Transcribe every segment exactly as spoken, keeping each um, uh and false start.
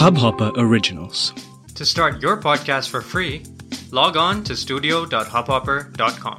Hubhopper originals. To start your podcast for free, log on to studio dot hubhopper dot com.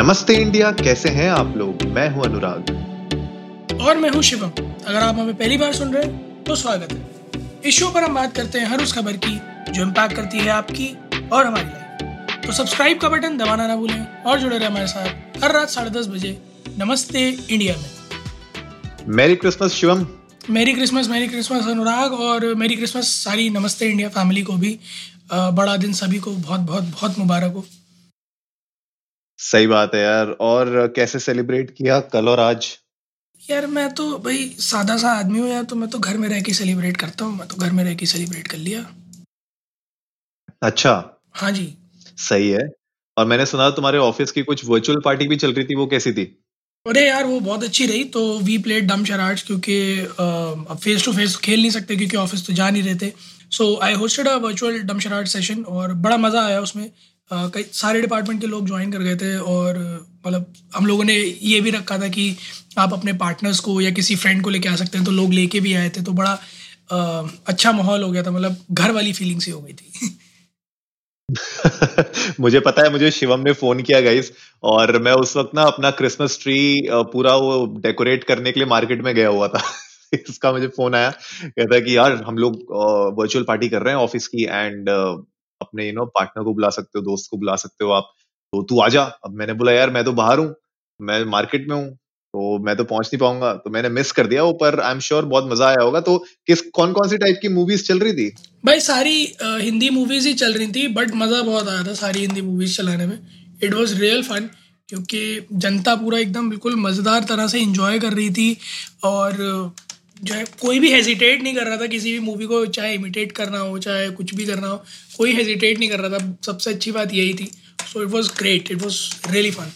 नमस्ते India, कैसे हैं आप लोग? मैं हूं अनुराग और मैं हूं शिवम। अगर आप हमें पहली बार सुन रहे हैं तो स्वागत है। इस शो पर हम बात करते हैं हर उस खबर की जो इम्पैक्ट करती है आपकी और हमारी लाइफ। तो सब्सक्राइब का बटन दबाना ना भूलें और जुड़े रहे हमारे साथ हर रात साढ़े दस बजे नमस्ते इंडिया में। मेरी क्रिसमस शिवम। मेरी क्रिसमस मेरी क्रिसमस अनुराग, और मेरी क्रिसमस सारी नमस्ते इंडिया फैमिली को भी। बड़ा दिन सभी को बहुत बहुत बहुत मुबारक हो। सही बात है यार। और कैसे सेलिब्रेट किया कल और आज? यार मैं तो भाई सादा सा आदमी हूँ यार, तो मैं तो घर में रह के सेलिब्रेट करता हूँ। मैं तो घर में रह के सेलिब्रेट कर लिया। अच्छा, हाँ जी, सही है। और मैंने सुना तुम्हारे ऑफिस की कुछ वर्चुअल पार्टी भी चल रही थी, वो कैसी थी? अरे यार वो बहुत अच्छी रही। तो वी प्लेड डम शराड्स, क्योंकि अब फेस टू फेस खेल नहीं सकते क्योंकि ऑफिस तो जा नहीं रहे थे। सो आई होस्टेड अ वर्चुअल डम शराड सेशन और बड़ा मज़ा आया उसमें। uh, कई सारे डिपार्टमेंट के लोग ज्वाइन कर गए थे। और मतलब हम लोगों ने ये भी रखा था कि आप अपने पार्टनर्स को या किसी फ्रेंड को लेके आ सकते हैं, तो लोग लेके भी आए थे। तो बड़ा uh, अच्छा माहौल हो गया था। मतलब घर वाली फीलिंग सी हो गई थी। मुझे पता है, मुझे शिवम ने फोन किया गाइस, और मैं उस वक्त ना अपना क्रिसमस ट्री पूरा वो डेकोरेट करने के लिए मार्केट में गया हुआ था। इसका मुझे फोन आया, कहता कि यार हम लोग वर्चुअल पार्टी कर रहे हैं ऑफिस की, एंड अपने यू नो पार्टनर को बुला सकते हो, दोस्त को बुला सकते हो आप, तो तू आजा। अब मैंने बोला यार मैं तो बाहर हूँ, मैं मार्केट में हूँ, तो मैं तो पहुंच नहीं पाऊंगा, तो मैंने मिस कर दिया वो। पर आई एम श्योर बहुत मजा आया होगा। तो किस कौन कौन सी टाइप की मूवीज चल रही थी? भाई सारी आ, हिंदी मूवीज ही चल रही थी, बट मज़ा बहुत आया था सारी हिंदी मूवीज चलाने में। इट वाज रियल फन, क्योंकि जनता पूरा एकदम बिल्कुल मज़ेदार तरह से इंजॉय कर रही थी। और जो है कोई भी हेजिटेट नहीं कर रहा था किसी भी मूवी को, चाहे इमिटेट करना हो चाहे कुछ भी करना हो, कोई हेजिटेट नहीं कर रहा था। सबसे अच्छी बात यही थी। So it was great, it was really fun.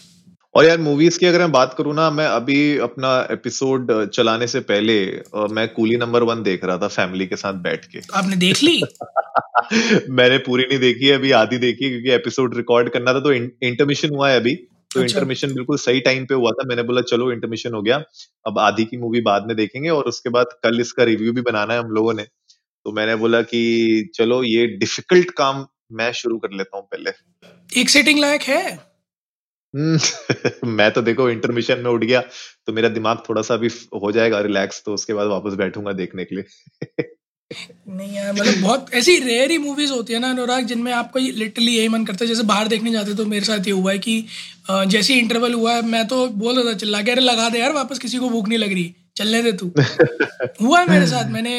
और यार मूवीज की अगर मैं बात करूँ ना, मैं अभी अपना एपिसोड चलाने से पहले मैं कूली नंबर वन देख रहा था फैमिली के साथ बैठ के। आपने देख ली? मैंने पूरी नहीं देखी है, अभी आधी देखी है, क्योंकि एपिसोड रिकॉर्ड करना था तो इंटरमिशन हुआ है अभी। तो अच्छा। इंटरमिशन बिल्कुल सही टाइम पे हुआ था। मैंने बोला चलो इंटरमिशन हो गया, अब आधी की मूवी बाद में देखेंगे, और उसके बाद कल इसका रिव्यू भी बनाना है हम लोगों ने। तो मैंने बोला कि चलो ये डिफिकल्ट काम मैं शुरू कर लेता हूँ पहले। एक सेटिंग लायक है। मैं तो देखो इंटरमिशन में उठ गया, तो मेरा दिमाग थोड़ा सा भी हो जाएगा रिलैक्स, तो उसके बाद वापस बैठूंगा देखने के लिए। नहीं यार मतलब बहुत ऐसी रेयर ही मूवीज होती है ना अनुराग, जिनमें आपको लिटरली यही मन करता है। जैसे बाहर देखने जाते तो मेरे साथ ये हुआ है कि जैसे ही इंटरवल हुआ है मैं तो बोल रहा था चिल्ला के, अरे लगा दे यार वापस, किसी को भूख नहीं लग रही, चलने दे तू। हुआ है मेरे साथ। मैंने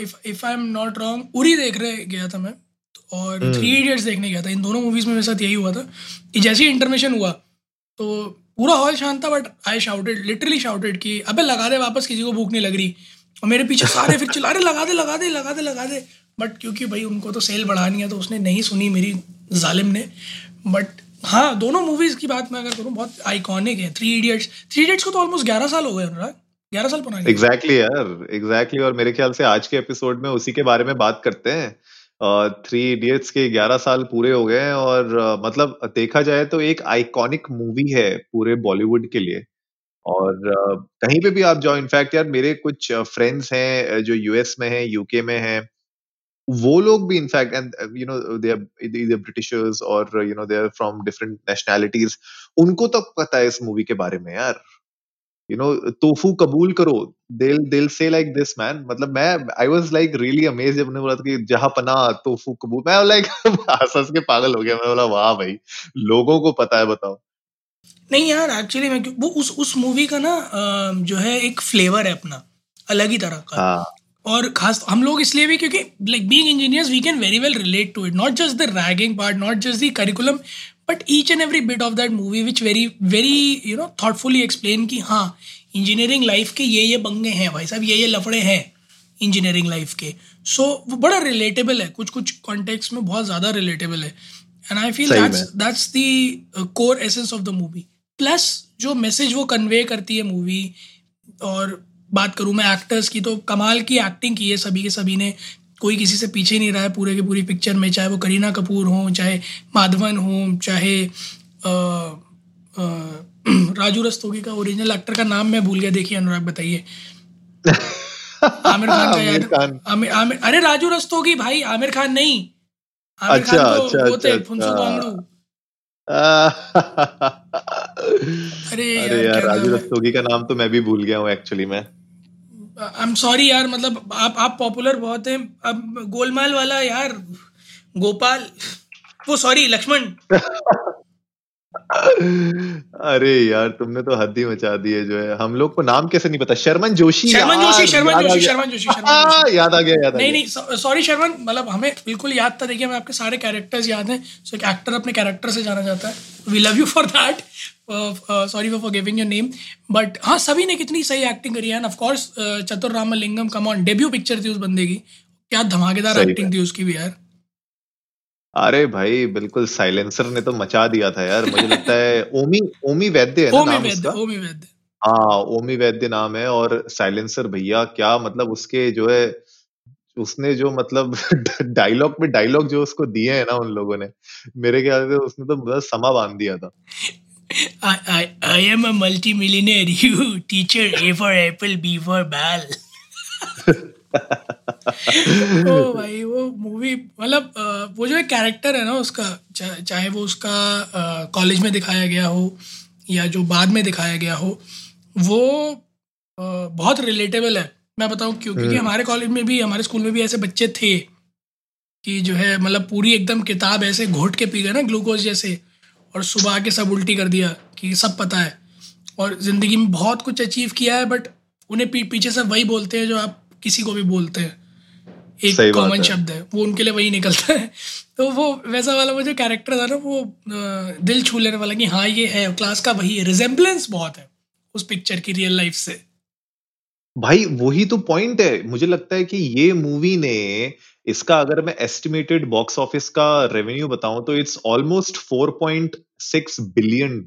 if if I am not wrong Uri देख रहे गया था मैं, और थ्री इडियट्स देखने गया था। इन दोनों मूवीज में मेरे साथ यही हुआ था। जैसे ही इंटरमिशन हुआ तो पूरा हॉल शांत था, but I shouted, literally shouted कि अबे लगा दे वापस, किसी को भूख नहीं लग रही। और मेरे पीछे सारे फिर चिल्ला रहे लगा दे लगा दे लगा दे लगा दे। बट क्योंकि भाई उनको तो सेल बढ़ानी है, तो उसने नहीं सुनी मेरी जालिम ने। बट हाँ, दोनों मूवीज़ की बात मैं अगर करूँ बहुत आइकॉनिक है। थ्री इडियट्स थ्री इडियट्स को तो ऑलमोस्ट ग्यारह साल हो गए अनुराग, ग्यारह साल पुरानी। एग्जैक्टली यार, एग्जैक्टली। और मेरे ख्याल से आज के एपिसोड में उसी के बारे में बात करते हैं। थ्री uh, इडियट्स के ग्यारह साल पूरे हो गए हैं। और uh, मतलब देखा जाए तो एक आइकॉनिक मूवी है पूरे बॉलीवुड के लिए। और uh, कहीं पे भी आप जाओ, इनफैक्ट यार मेरे कुछ फ्रेंड्स हैं जो यूएस में हैं, यूके में हैं, वो लोग भी in fact and you know they are Britishers और you know they are from different nationalities, उनको तक पता है इस मूवी के बारे में यार। You know, तोफू कबूल करो, they'll, they'll say like this, man. मतलब मैं, I was like really amazed जब उन्होंने बोला था कि जहाँ पना तोफू कबूल, मैं like हंस के पागल हो गया। मैं बोला वाह भाई, लोगों को पता है, बताओ। नहीं यार एक्चुअली मैं वो उस उस मूवी का ना जो है एक फ्लेवर है अपना अलग ही तरह का। हाँ। और खास हम लोग इसलिए भी क्योंकि like being engineers we can very well relate to it, not just the ragging part, not just the curriculum, but each and every bit of that movie which very very you know thoughtfully explain कि हाँ engineering life के ये ये बंगे हैं भाई साहब, ये ये लफड़े हैं इंजीनियरिंग लाइफ के। सो so, वो बड़ा रिलेटेबल है, कुछ कुछ कॉन्टेक्स्ट में बहुत ज़्यादा रिलेटेबल है। And I feel that's that's the core essence of the movie, plus जो मैसेज वो कन्वे करती है मूवी। और बात करूँ मैं एक्टर्स की, तो कमाल की एक्टिंग की है सभी के सभी ने, कोई किसी से पीछे नहीं रहा है पूरे के पूरी पिक्चर में। चाहे वो करीना कपूर हो, चाहे माधवन हो, चाहे राजू रस्तोगी का ओरिजिनल एक्टर का नाम मैं भूल गया, देखिए अनुराग बताइए। आमिर खान का, अरे राजू रस्तोगी भाई, आमिर खान नहीं। अच्छा अच्छा अरे यार राजू रस्तोगी का नाम तो मैं भी भूल गया हूँ एक्चुअली में। आई एम सॉरी यार, मतलब आप आप पॉपुलर बहुत हैं। अब गोलमाल वाला यार गोपाल, वो सॉरी लक्ष्मण। अरे यार तुमने तो हद ही मचा दी है जो है। हम लोग को नाम कैसे नहीं पता। शर्मन जोशी शर्मन जोशी शर्मन जोशी शर्मन जोशी शर्मन याद आ गया, याद आ गया। नहीं नहीं सॉरी शर्मन, मतलब हमें बिल्कुल याद था। देखिए हमें आपके सारे कैरेक्टर्स याद हैं। सो एक एक्टर अपने कैरेक्टर से जाना जाता है। We love you for that, sorry for forgiving your name. But हाँ सभी ने कितनी सही एक्टिंग करी है। And of course Chatur Ramalingam, come on, debut picture थी उस बंदे की। क्या धमाकेदार एक्टिंग थी उसकी भी यार। अरे भाई बिल्कुल साइलेंसर ने तो मचा दिया था यार। मुझे लगता है ओमी ओमी वैद्य है ना नाम उसका। ओमी वैद्य, हाँ ओमी वैद्य नाम है। और साइलेंसर भैया क्या, मतलब उसके जो है उसने जो मतलब डायलॉग में डायलॉग जो उसको दिए हैं ना उन लोगों ने, मेरे ख्याल से उसने तो मतलब समा बांध दिया था। I am a multi millionaire, you teacher, A for apple, B for bull. ओ भाई वो मूवी, मतलब वो जो एक कैरेक्टर है ना उसका, चा, चाहे वो उसका कॉलेज में दिखाया गया हो या जो बाद में दिखाया गया हो, वो आ, बहुत रिलेटेबल है। मैं बताऊँ क्यों, क्योंकि हमारे कॉलेज में भी, हमारे स्कूल में भी ऐसे बच्चे थे कि जो है मतलब पूरी एकदम किताब ऐसे घोट के पी गए ना ग्लूकोज जैसे, और सुबह के सब उल्टी कर दिया कि सब पता है और ज़िंदगी में बहुत कुछ अचीव किया है। बट उन्हें पी, पीछे सब वही बोलते हैं जो आप किसी को भी बोलते हैं। एक कॉमन शब्द है वो, उनके लिए वही निकलता है। तो वो वैसा वाला वो जो कैरेक्टर था ना, वो दिल छू लेने वाला कि हाँ ये है क्लास का, वही है। रिजेम्बलेंस बहुत है उस पिक्चर की रियल लाइफ से। भाई वही तो पॉइंट है। मुझे लगता है कि ये मूवी ने इसका, अगर मैं एस्टिमेटेड बॉक्स ऑफिस का रेवेन्यू बताऊं तो it's almost four point six billion,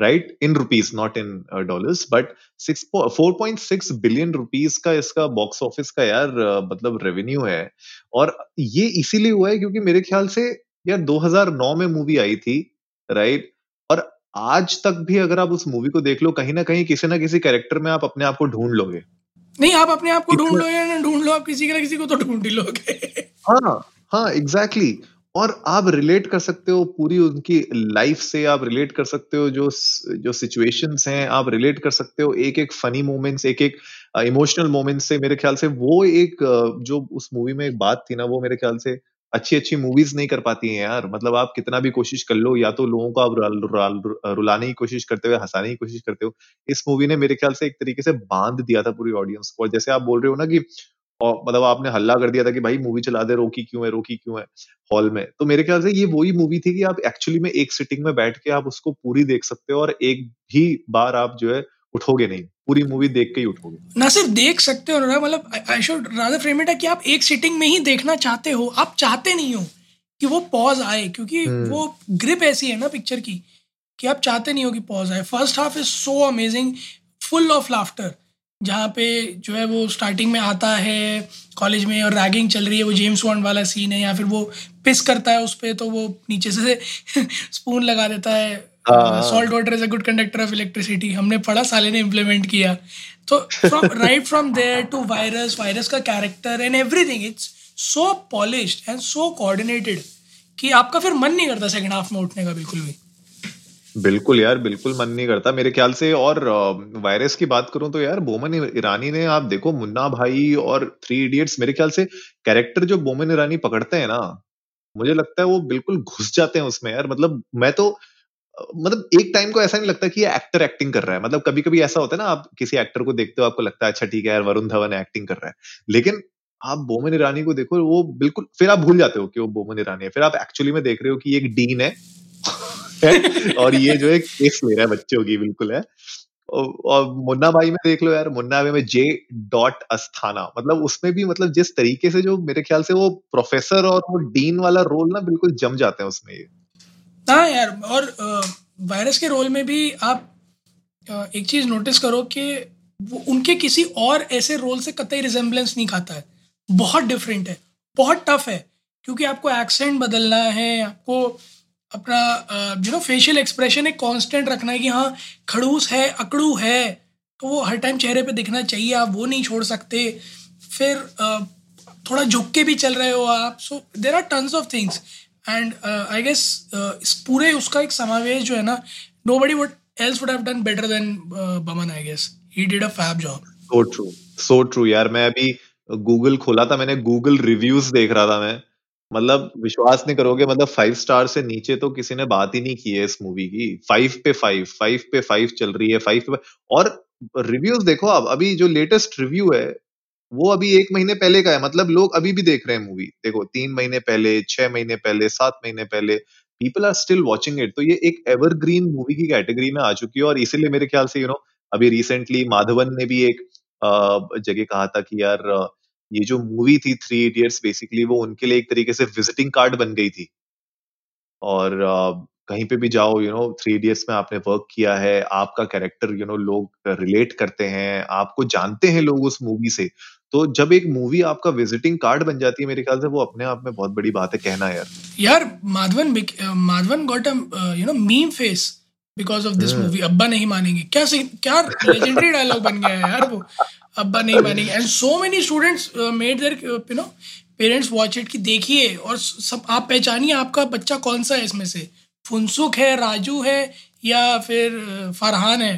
right, in rupees, not in dollars, but six four point six billion rupees का इसका बॉक्स ऑफिस का यार मतलब रेवेन्यू है। और ये इसीलिए हुआ है क्योंकि मेरे ख्याल से यार दो हज़ार नौ में मूवी आई थी, राइट, और आज तक भी अगर आप उस मूवी को देख लो, कहीं ना कहीं किसी ना किसी कैरेक्टर में आप अपने आप को ढूंढ लोगे। नहीं आप अपने आप को ढूंढ लो या ढूंढ लो, आप किसी ना किसी को तो ढूंढ ही लोगे। हाँ हाँ एग्जैक्टली। और आप रिलेट कर सकते हो पूरी उनकी लाइफ से, आप रिलेट कर सकते हो जो जो सिचुएशंस हैं, आप रिलेट कर सकते हो एक एक फनी मोमेंट्स, एक एक इमोशनल मोमेंट्स से। मेरे ख्याल से वो एक जो उस मूवी में एक बात थी ना, वो मेरे ख्याल से अच्छी अच्छी मूवीज नहीं कर पाती हैं यार। मतलब आप कितना भी कोशिश कर लो, या तो लोगों को आप रुल, रुल, रुलाने की कोशिश करते हो, हंसाने की कोशिश करते हो। इस मूवी ने मेरे ख्याल से एक तरीके से बांध दिया था पूरी ऑडियंस को। और जैसे आप बोल रहे हो ना कि और मतलब आपने हल्ला कर दिया था कि भाई मूवी चला दे, रोकी क्यों है, रोकी क्यों है हॉल में। तो मेरे ख्याल से ये वही मूवी थी कि आप एक्चुअली में एक सिटिंग में बैठ के आप उसको पूरी देख सकते हो और एक भी बार आप जो है उठोगे नहीं, पूरी मूवी देख के ही उठोगे। ना सिर्फ देख सकते हो ना, मतलब I should rather frame it कि आप एक सिटिंग में ही देखना चाहते हो, आप चाहते नहीं हो कि वो पॉज आए, क्योंकि वो ग्रिप ऐसी है ना पिक्चर की कि आप चाहते नहीं हो कि पॉज आए। First half is so amazing, full of laughter, जहाँ पे जो है वो स्टार्टिंग में आता है कॉलेज में और रैगिंग चल रही है, वो जेम्स बॉन्ड वाला सीन है, या फिर वो पिस करता है उस पर तो वो नीचे से स्पून लगा देता है। Salt water is a good conductor of electricity, हमने पढ़ा, साले ने इम्प्लीमेंट किया। तो from right from there to virus, virus का character and everything, it's so polished and so coordinated कि आपका फिर मन नहीं करता सेकेंड हाफ में उठने का, बिल्कुल भी। बिल्कुल यार, बिल्कुल मन नहीं करता मेरे ख्याल से। और वायरस की बात करूं तो यार बोमन ईरानी ने, आप देखो मुन्ना भाई और थ्री इडियट्स, मेरे ख्याल से कैरेक्टर जो बोमन ईरानी पकड़ते हैं ना, मुझे लगता है वो बिल्कुल घुस जाते हैं उसमें यार। मतलब मैं तो मतलब एक टाइम को ऐसा नहीं लगता कि ये एक्टर एक्टिंग कर रहा है। मतलब कभी कभी ऐसा होता है ना, आप किसी एक्टर को देखते हो, आपको लगता है अच्छा ठीक है यार वरुण धवन एक्टिंग कर रहा है, लेकिन आप बोमन ईरानी को देखो, वो बिल्कुल, फिर आप भूल जाते हो कि वो बोमन ईरानी है, फिर आप एक्चुअली में देख रहे हो कि एक डीन है और ये जो है केस ले रहा है बच्चों की, बिल्कुल है। और, और मुन्ना भाई में देख लो यार, मुन्ना भाई में जे डॉट अस्थाना, मतलब उसमें भी मतलब जिस तरीके से जो मेरे ख्याल से वो प्रोफेसर और वो डीन वाला रोल ना बिल्कुल जम जाते हैं उसमें ये। हाँ यार, और वायरस के रोल में भी आप आ, एक चीज नोटिस करो कि वो उनके किसी और ऐसे रोल से कतई रिजेम्बलेंस नहीं खाता है। बहुत डिफरेंट है, बहुत टफ है, क्योंकि आपको एक्सेंट बदलना है, आपको अपना यू नो फेशियल एक्सप्रेशन एक कांस्टेंट रखना है कि हाँ खड़ूस है, अकड़ू है, तो वो हर टाइम चेहरे पे दिखना चाहिए, आप वो नहीं छोड़ सकते। फिर uh, थोड़ा झुक के भी चल रहे हो आप. So there are tons of things and I guess इस पूरे उसका एक समावेश जो है ना, nobody would else would have done better than uh, Boman, I guess. He did a fab job. So true. So true यार. मैं अभी Google खोला था, मैंने Google reviews देख रहा था मैं. मतलब विश्वास नहीं करोगे, मतलब फाइव स्टार से नीचे तो किसी ने बात ही नहीं की है इस मूवी की. फाइव पे फाइव फाइव पे फाइव चल रही है. फाइव पे और रिव्यूज देखो आप, अभी जो लेटेस्ट रिव्यू है वो अभी एक महीने पहले का है. मतलब लोग अभी भी देख रहे हैं मूवी. देखो तीन महीने पहले, छह महीने पहले, सात महीने पहले, people are still watching it. तो ये एक एवरग्रीन मूवी की कैटेगरी में आ चुकी है. और इसीलिए मेरे ख्याल से यू नो अभी रिसेंटली माधवन ने भी एक जगह कहा था कि यार ये जो मूवी थी थ्री इडियट्स, बेसिकली वो उनके लिए एक तरीके से विजिटिंग कार्ड बन गई थी. और कहीं पे भी जाओ यू नो थ्री इडियट्स में आपने वर्क किया है, आपका कैरेक्टर यू नो लोग रिलेट करते हैं, आपको जानते हैं लोग उस मूवी से. तो जब एक मूवी आपका विजिटिंग कार्ड बन जाती है, मेरे ख्याल से वो अपने आप में बहुत बड़ी बात है. कहना यार यार Madhavan Madhavan got a you know meme face because of this movie. अब्बा नहीं मानेंगे, क्या क्या लेजेंडरी डायलॉग बन गया है यार वो, अब्बा नहीं मानेंगे. And so many students made their you know parents watch it कि देखिए और सब आप पहचानिए आपका बच्चा कौन सा है इसमें से, फुनसुख है, राजू है या फिर फरहान है.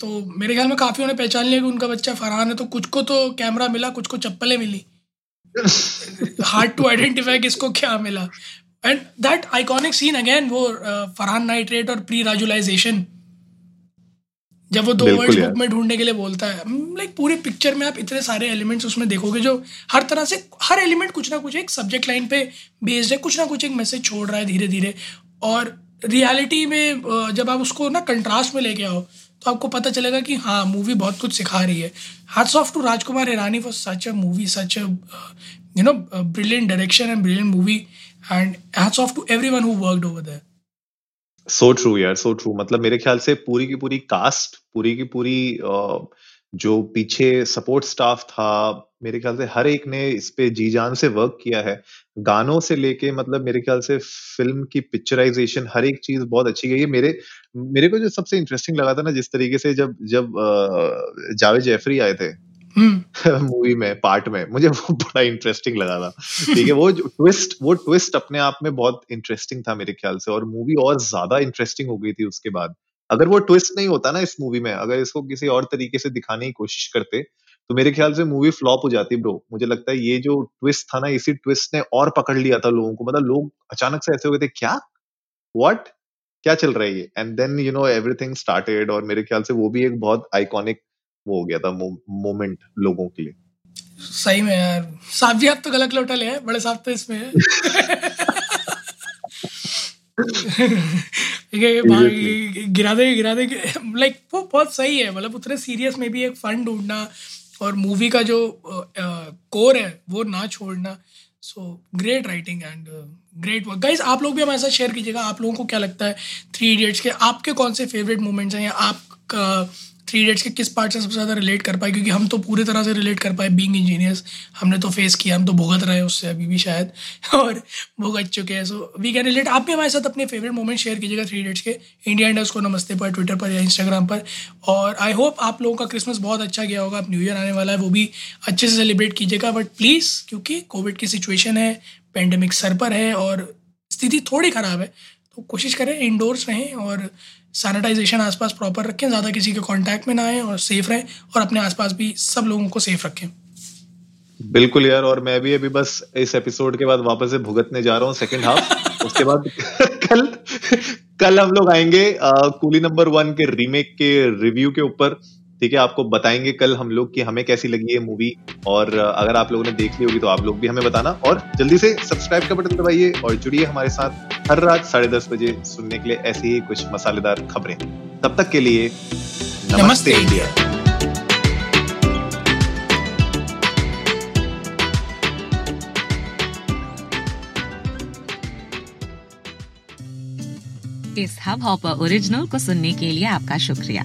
तो मेरे ख्याल में काफी उन्हें पहचान लिया कि उनका बच्चा फरहान है. तो कुछ को तो कैमरा मिला, कुछ को चप्पलें मिली. हार्ड टू आइडेंटिफाई किसको क्या मिला. And that iconic scene again, वो फरहान नाइट्रेट और प्री राजुलाइजेशन, जब वो दो वर्ड्स बुक में ढूंढने के लिए बोलता है. लाइक पूरी पिक्चर में आप इतने सारे एलिमेंट्स उसमें देखोगे जो हर तरह से, हर एलिमेंट कुछ ना कुछ एक सब्जेक्ट लाइन पे बेस्ड है, कुछ ना कुछ एक मैसेज छोड़ रहा है धीरे धीरे. और रियलिटी में जब आप उसको ना कंट्रास्ट में लेके आओ तो आपको पता चलेगा कि हाँ मूवी बहुत कुछ सिखा रही है. Hats off to Rajkumar Hirani for such a movie, such a you know brilliant direction and brilliant movie. And hats off to everyone who worked over there. So true यार, सो ट्रू. मतलब मेरे ख्याल से पूरी की पूरी कास्ट, पूरी की पूरी जो पीछे सपोर्ट स्टाफ था, मेरे ख्याल से हर एक ने इस पे जी जान से वर्क किया है. गानों से लेके मतलब मेरे ख्याल से फिल्म की पिक्चराइजेशन, हर एक चीज बहुत अच्छी गई है. मेरे मेरे को जो सबसे इंटरेस्टिंग लगा था ना, जिस तरीके से जब जब जावेद जैफरी आए थे मूवी में पार्ट में, मुझे वो बड़ा इंटरेस्टिंग लगा था. ठीक है, वो ट्विस्ट वो ट्विस्ट अपने आप में बहुत इंटरेस्टिंग था मेरे ख्याल से. और मूवी और ज्यादा इंटरेस्टिंग हो गई थी उसके बाद. अगर वो ट्विस्ट नहीं होता ना इस मूवी में, अगर इसको किसी और तरीके से दिखाने की कोशिश करते तो मेरे ख्याल से मूवी फ्लॉप हो जाती ब्रो. मुझे लगता है ये जो ट्विस्ट था ना, इसी ट्विस्ट ने और पकड़ लिया था लोगों को. मतलब लोग अचानक से ऐसे हो गए थे, क्या व्हाट क्या चल रहा है ये. And then you know everything started. और मेरे ख्याल से वो भी एक बहुत आइकॉनिक वो हो गया था मोमेंट लोगों के लिए. सही में यार, साहब जी आप तो गलत लौटा ले हैं, बड़े साहब तो इसमें गिरा दे गिरा दे. लाइक वो बहुत सही है. मतलब उतने सीरियस में भी एक फन ढूंढना और मूवी का जो कोर है वो ना छोड़ना. So great writing and great work guys. आप लोग भी हमारे साथ शेयर कीजिएगा, आप लोगों को क्या लगता है थ्री इडियट्स के आपके कौन से फेवरेट मोमेंट्स हैं, या आपका थ्री इडियट्स के किस पार्ट से सबसे ज़्यादा रिलेट कर पाए. क्योंकि हम तो पूरी तरह से रिलेट कर पाए, बीइंग इंजीनियर्स हमने तो फेस किया, हम तो भुगत रहे हैं उससे अभी भी शायद, और भुगत चुके हैं. So we can relate. आप भी हमारे साथ अपने फेवरेट मोमेंट शेयर कीजिएगा थ्री इडियट्स के इंडिया अंडरस्कोर नमस्ते पर, ट्विटर पर या इंस्टाग्राम पर. और आई होप आप लोगों का क्रिसमस बहुत अच्छा गया होगा. अब न्यू ईयर आने वाला है, वो भी अच्छे से सेलिब्रेट कीजिएगा. बट प्लीज़, क्योंकि कोविड की सिचुएशन है, पेंडेमिक सर पर है और स्थिति थोड़ी ख़राब है, तो कोशिश करें इंडोर्स रहें और सैनिटाइजेशन आसपास प्रॉपर रखें, ज़्यादा किसी के कांटेक्ट में ना आएँ और सेफ रहें. और अपने आसपास भी सब लोगों को सेफ रखें. बिल्कुल यार. और मैं भी अभी बस इस एपिसोड के बाद वापस से भुगतने जा रहा हूँ सेकंड हाफ. उसके बाद कल कल हम लोग आएंगे कूली नंबर वन के रीमेक के रिव्यू के ऊपर. ठीक है, आपको बताएंगे कल हम लोग कि हमें कैसी लगी है मूवी. और अगर आप लोगों ने देख ली होगी तो आप लोग भी हमें बताना. और जल्दी से सब्सक्राइब का बटन दबाइए और जुड़िए हमारे साथ हर रात साढ़े दस बजे सुनने के लिए ऐसी ही कुछ मसालेदार खबरें. तब तक के लिए नमस्ते इंडिया. इस हबहॉपर ओरिजिनल को सुनने के लिए आपका शुक्रिया.